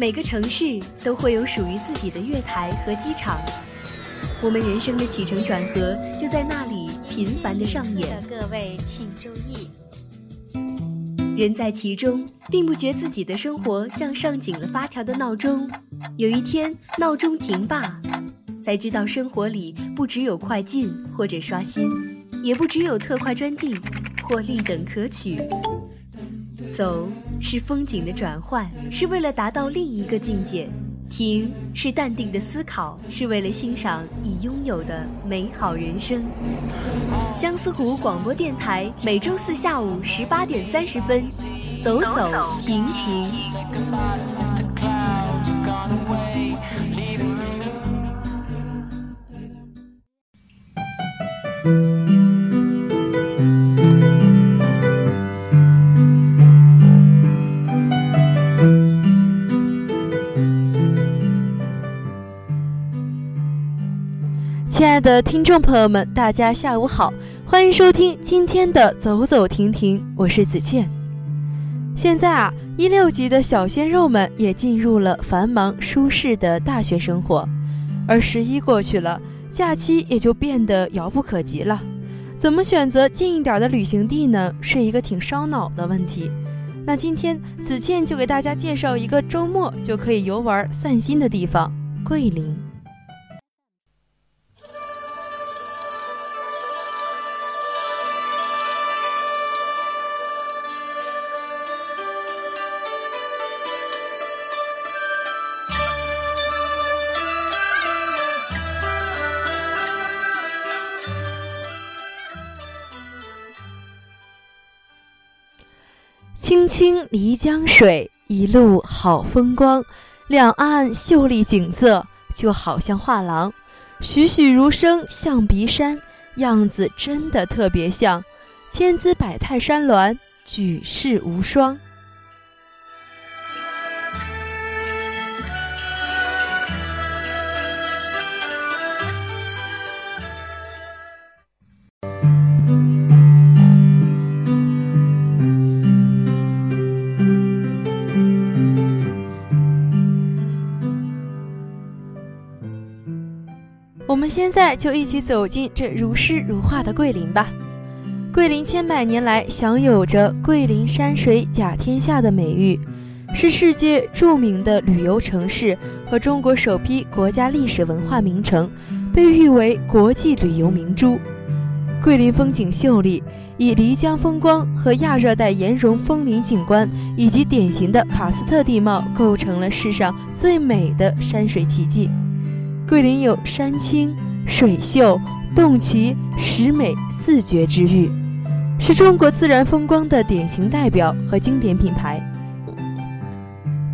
每个城市都会有属于自己的月台和机场，我们人生的起承转合就在那里频繁地上演。各位请注意，人在其中，并不觉自己的生活像上紧了发条的闹钟。有一天，闹钟停罢，才知道生活里不只有快进或者刷新，也不只有特快专递或立等可取。走是风景的转换，是为了达到另一个境界；停是淡定的思考，是为了欣赏已拥有的美好人生。相思湖广播电台每周四下午18:30，走走停停。亲爱的听众朋友们，大家下午好，欢迎收听今天的走走停停，我是子倩。现在16级的小鲜肉们也进入了繁忙舒适的大学生活，而11过去了，假期也就变得遥不可及了。怎么选择近一点的旅行地呢，是一个挺烧脑的问题。那今天子倩就给大家介绍一个周末就可以游玩散心的地方——桂林。青青漓江水，一路好风光，两岸秀丽景色就好像画廊，栩栩如生象鼻山，样子真的特别像，千姿百态山峦，举世无双。我们现在就一起走进这如诗如画的桂林吧。桂林千百年来享有着桂林山水甲天下的美誉，是世界著名的旅游城市和中国首批国家历史文化名城，被誉为国际旅游明珠。桂林风景秀丽，以漓江风光和亚热带岩溶枫林景观以及典型的喀斯特地貌构成了世上最美的山水奇迹。桂林有山清水秀、洞奇、石美四绝之誉，是中国自然风光的典型代表和经典品牌。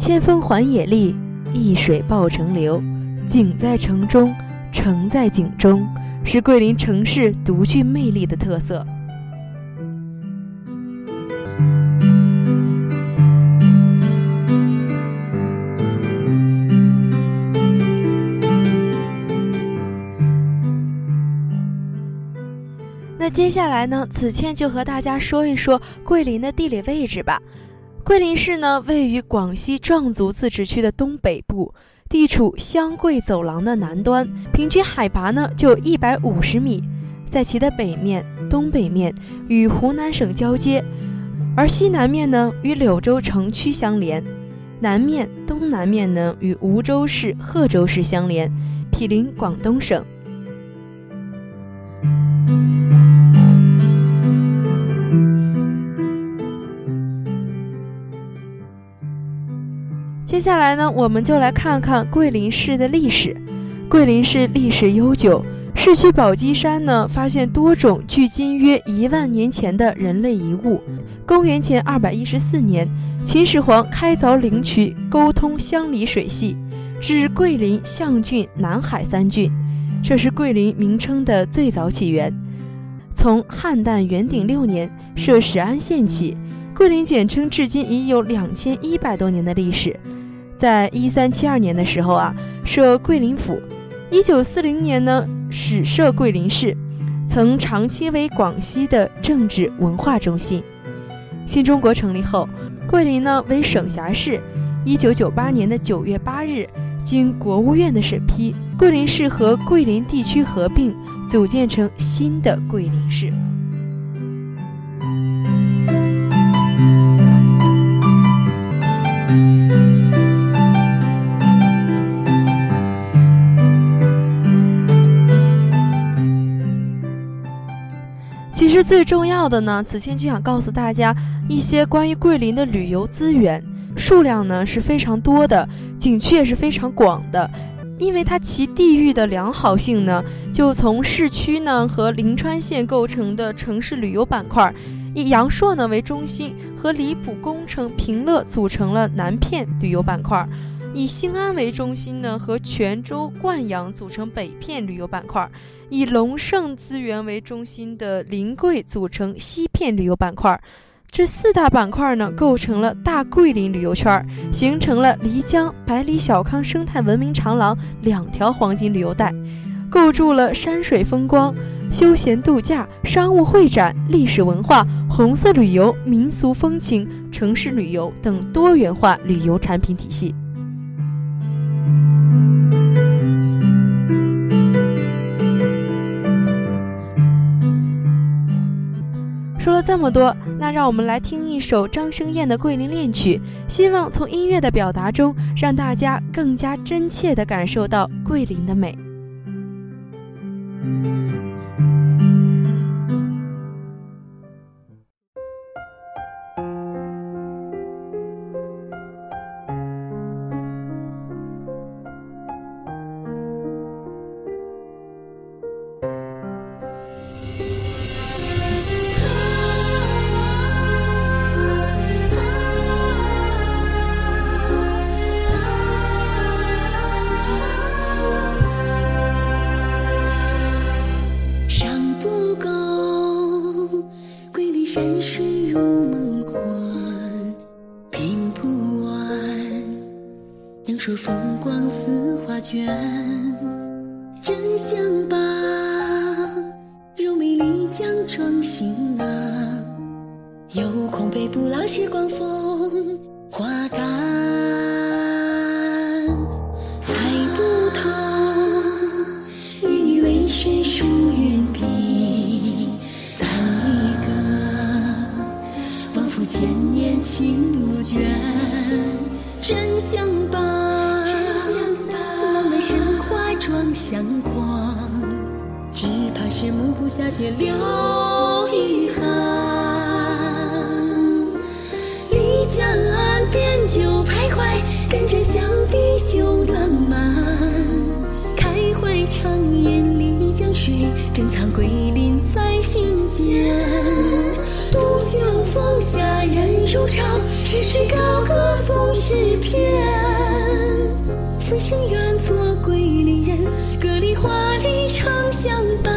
千峰环野立，一水抱城流，景在城中，城在景中，是桂林城市独具魅力的特色。那接下来呢，子倩就和大家说一说桂林的地理位置吧。桂林市呢，位于广西壮族自治区的东北部，地处湘桂走廊的南端，平均海拔呢就有150米。在其的北面、东北面与湖南省交接，而西南面呢与柳州城区相连，南面、东南面呢与梧州市、贺州市相连，毗邻广东省。接下来呢，我们就来看看桂林市的历史。桂林市历史悠久，市区宝鸡山呢发现多种距今约10000年前的人类遗物。公元前214年，秦始皇开凿灵渠，沟通湘黎水系，至桂林、象郡、南海三郡，这是桂林名称的最早起源。从汉代元鼎6年设始安县起，桂林简称至今已有2100多年的历史。在1372年的时候设桂林府，1940年呢始设桂林市，曾长期为广西的政治文化中心。新中国成立后，桂林呢为省辖市， 1998年的9月8日，经国务院的审批，桂林市和桂林地区合并，组建成新的桂林市。其实最重要的呢，子倩就想告诉大家一些关于桂林的旅游资源，数量呢是非常多的，景区也是非常广的。因为它其地域的良好性呢，就从市区呢和临川县构成的城市旅游板块，以阳朔呢为中心和李浦、宫城、平乐组成了南片旅游板块，以兴安为中心呢和泉州、灌阳组成北片旅游板块，以龙胜资源为中心的临桂组成西片旅游板块。这四大板块呢构成了大桂林旅游圈，形成了漓江、百里小康生态文明长廊两条黄金旅游带，构筑了山水风光、休闲度假、商务会展、历史文化、红色旅游、民俗风情、城市旅游等多元化旅游产品体系。说了这么多，那让我们来听一首张生燕的《桂林恋曲》，希望从音乐的表达中，让大家更加真切地感受到桂林的美。山水如梦幻，品不完。能说风光似画卷，真相吧，柔美丽江创新啊。有空被不老时光风花干，猜不透，与你为谁数云笔。千年情不倦，真相吧，浪漫神话装相框，只怕是目不暇接留遗憾。漓江岸边就徘徊，跟着象鼻修浪漫，开怀畅饮漓江水，珍藏桂林在心间。独秀峰下人如潮，时时高歌颂诗篇。此生愿做桂林人，歌里花里长相伴。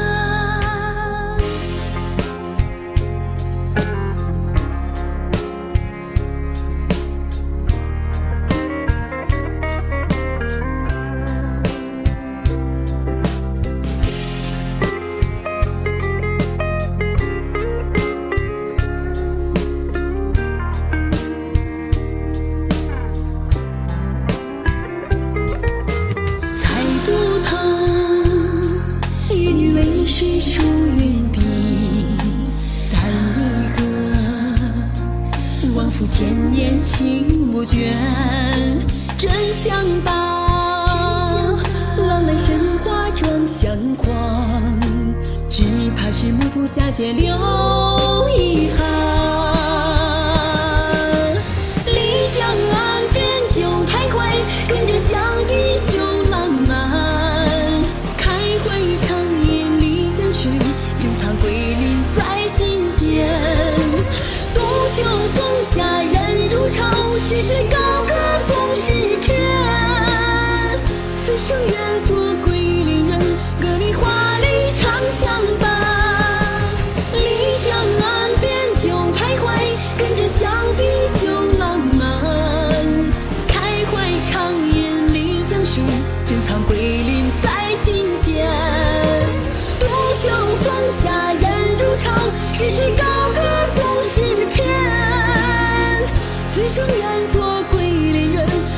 此生愿做桂林人。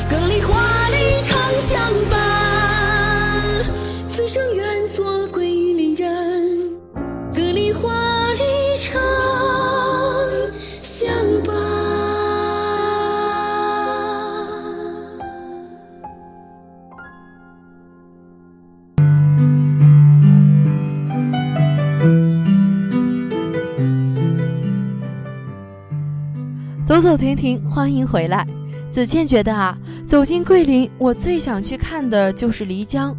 生愿做桂林人，歌里花里长相伴。走走停停，欢迎回来。子倩觉得啊，走进桂林，我最想去看的就是漓江。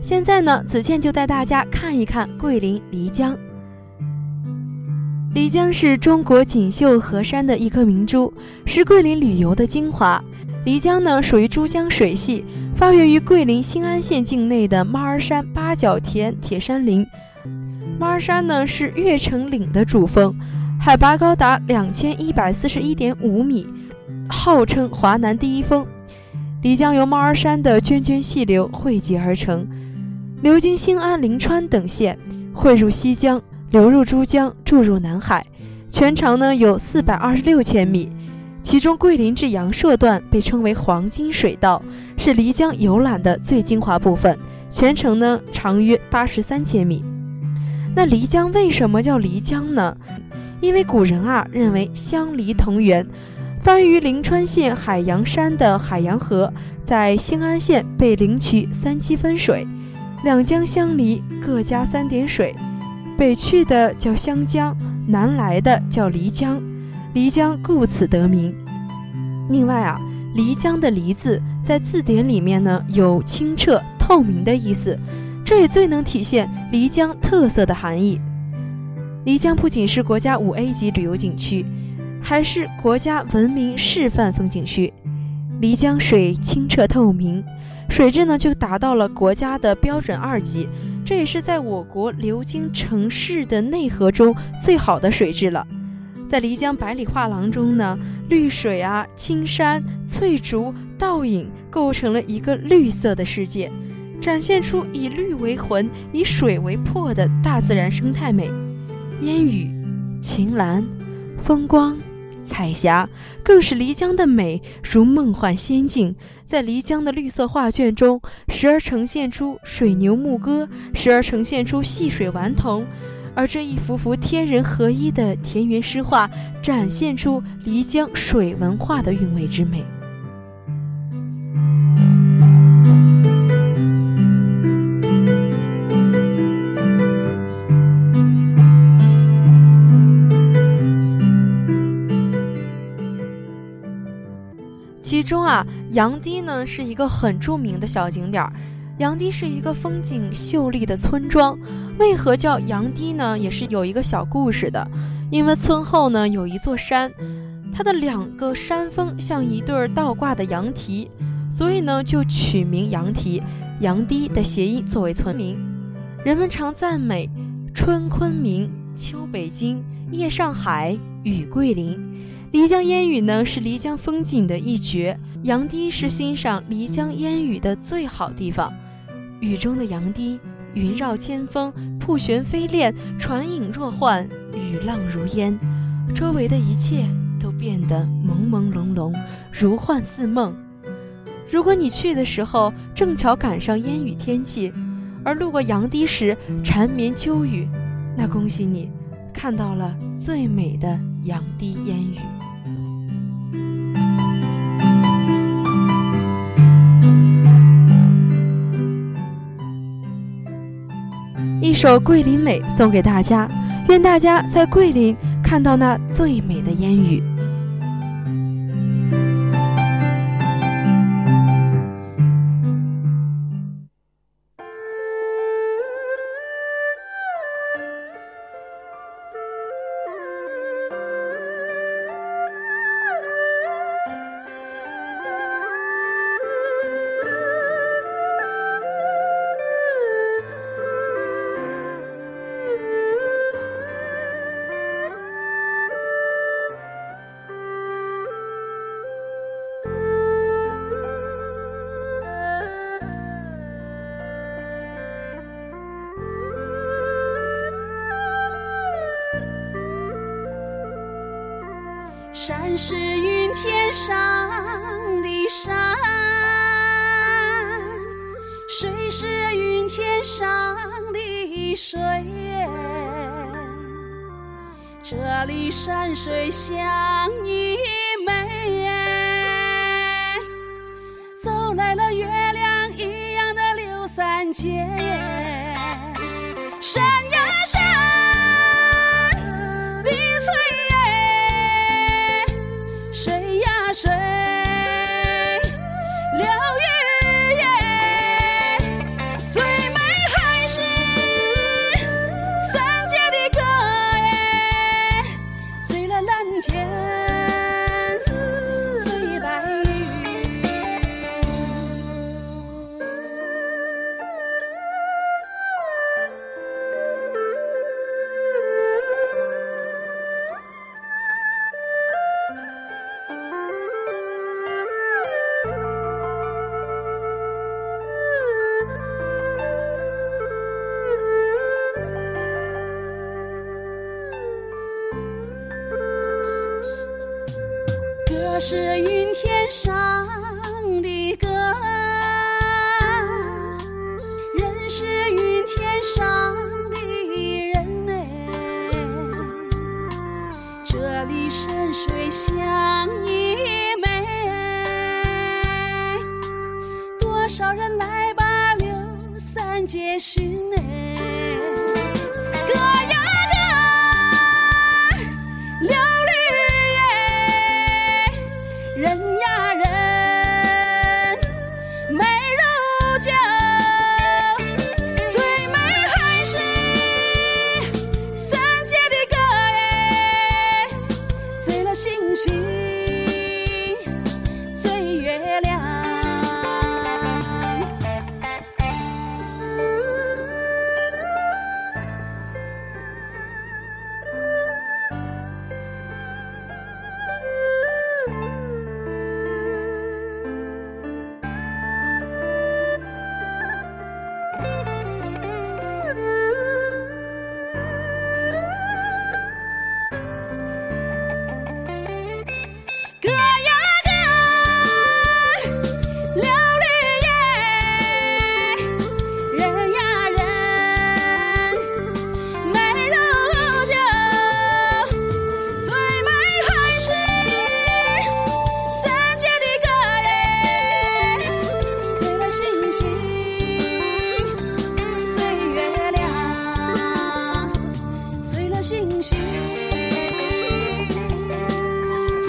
现在呢，子倩就带大家看一看桂林漓江。漓江是中国锦绣河山的一颗明珠，是桂林旅游的精华。漓江呢，属于珠江水系，发源于桂林兴安县境内的猫儿山八角田铁山林。猫儿山呢，是越城岭的主峰，海拔高达 2141.5 米，号称华南第一峰。漓江由猫儿山的涓涓细流汇集而成，流经兴安、临川等县，汇入西江，流入珠江，注入南海。全长呢有426千米，其中桂林至阳朔段被称为黄金水道，是漓江游览的最精华部分，全程呢长约83千米。那漓江为什么叫漓江呢？因为古人啊认为相离同源。发源于临川县海洋山的海洋河，在兴安县被灵渠三七分水，两江相离，各加3点水，北去的叫湘江，南来的叫漓江，漓江故此得名。另外啊，漓江的漓字在字典里面呢有清澈透明的意思，这也最能体现漓江特色的含义。漓江不仅是国家5A 级旅游景区，还是国家文明示范风景区。漓江水清澈透明，水质呢就达到了国家的标准2级，这也是在我国流经城市的内河中最好的水质了。在漓江百里画廊中呢，绿水啊、青山、翠竹、倒影构成了一个绿色的世界，展现出以绿为魂、以水为魄的大自然生态美。烟雨、晴岚、风光、彩霞更是漓江的美如梦幻仙境。在漓江的绿色画卷中，时而呈现出水牛牧歌，时而呈现出戏水顽童，而这一幅幅天人合一的田园诗画，展现出漓江水文化的韵味之美。其中啊，杨堤呢是一个很著名的小景点。杨堤是一个风景秀丽的村庄，为何叫杨堤呢？也是有一个小故事的。因为村后呢有一座山，它的2个山峰像一对倒挂的羊蹄，所以呢就取名羊蹄、杨堤的谐音作为村名。人们常赞美春昆明、秋北京、夜上海、雨桂林。漓江烟雨呢是漓江风景的一绝，杨堤是欣赏漓江烟雨的最好地方。雨中的杨堤，云绕千峰，瀑旋飞练，船影若幻，雨浪如烟，周围的一切都变得朦朦胧胧，如幻似梦。如果你去的时候正巧赶上烟雨天气，而路过杨堤时缠绵秋雨，那恭喜你看到了最美的杨堤烟雨。一首《桂林美》送给大家，愿大家在桂林看到那最美的烟雨。山是云天上的山，水是云天上这里山水相依偎，走来了月亮一样的刘三姐，山呀山，地翠耶，水呀水，流域耶，最美还是三姐的歌耶，最蓝蓝天。这是云天上的歌，人是云天上的人哎，这里山水相依偎，多少人来把刘三姐寻哎，歌呀人呀人，美如酒，最美还是三姐的歌哎，醉了星星，醉月亮。星星最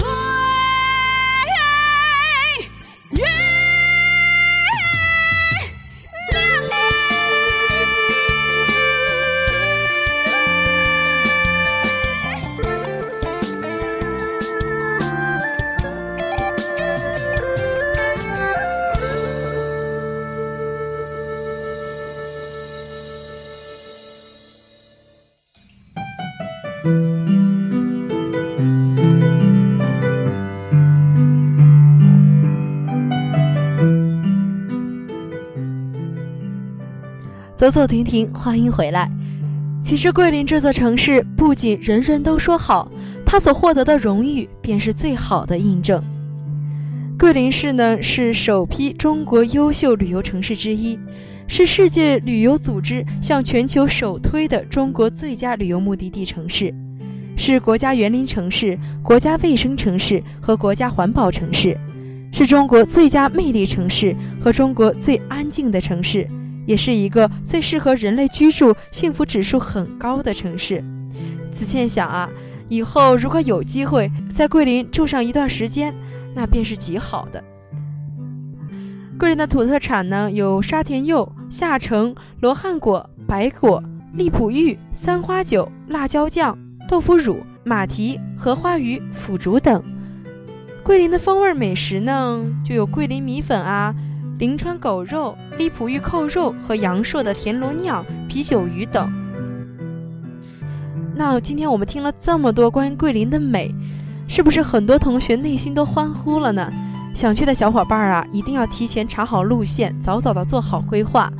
月亮，走走停停，欢迎回来。其实桂林这座城市不仅人人都说好，它所获得的荣誉便是最好的印证。桂林市呢，是首批中国优秀旅游城市之一，是世界旅游组织向全球首推的中国最佳旅游目的地城市，是国家园林城市、国家卫生城市和国家环保城市，是中国最佳魅力城市和中国最安静的城市，也是一个最适合人类居住、幸福指数很高的城市。子倩想啊，以后如果有机会在桂林住上一段时间，那便是极好的。桂林的土特产呢，有沙田柚、夏橙、罗汉果、白果、荔浦芋、三花酒、辣椒酱、豆腐乳、马蹄、荷花鱼、腐竹等。桂林的风味美食呢，就有桂林米粉啊、灵川狗肉、荔浦芋扣肉和阳朔的田螺酿、啤酒鱼等。那今天我们听了这么多关于桂林的美，是不是很多同学内心都欢呼了呢？想去的小伙伴啊，一定要提前查好路线，早早的做好规划。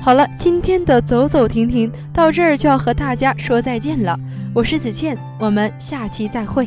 好了，今天的走走停停到这儿就要和大家说再见了。我是子倩，我们下期再会。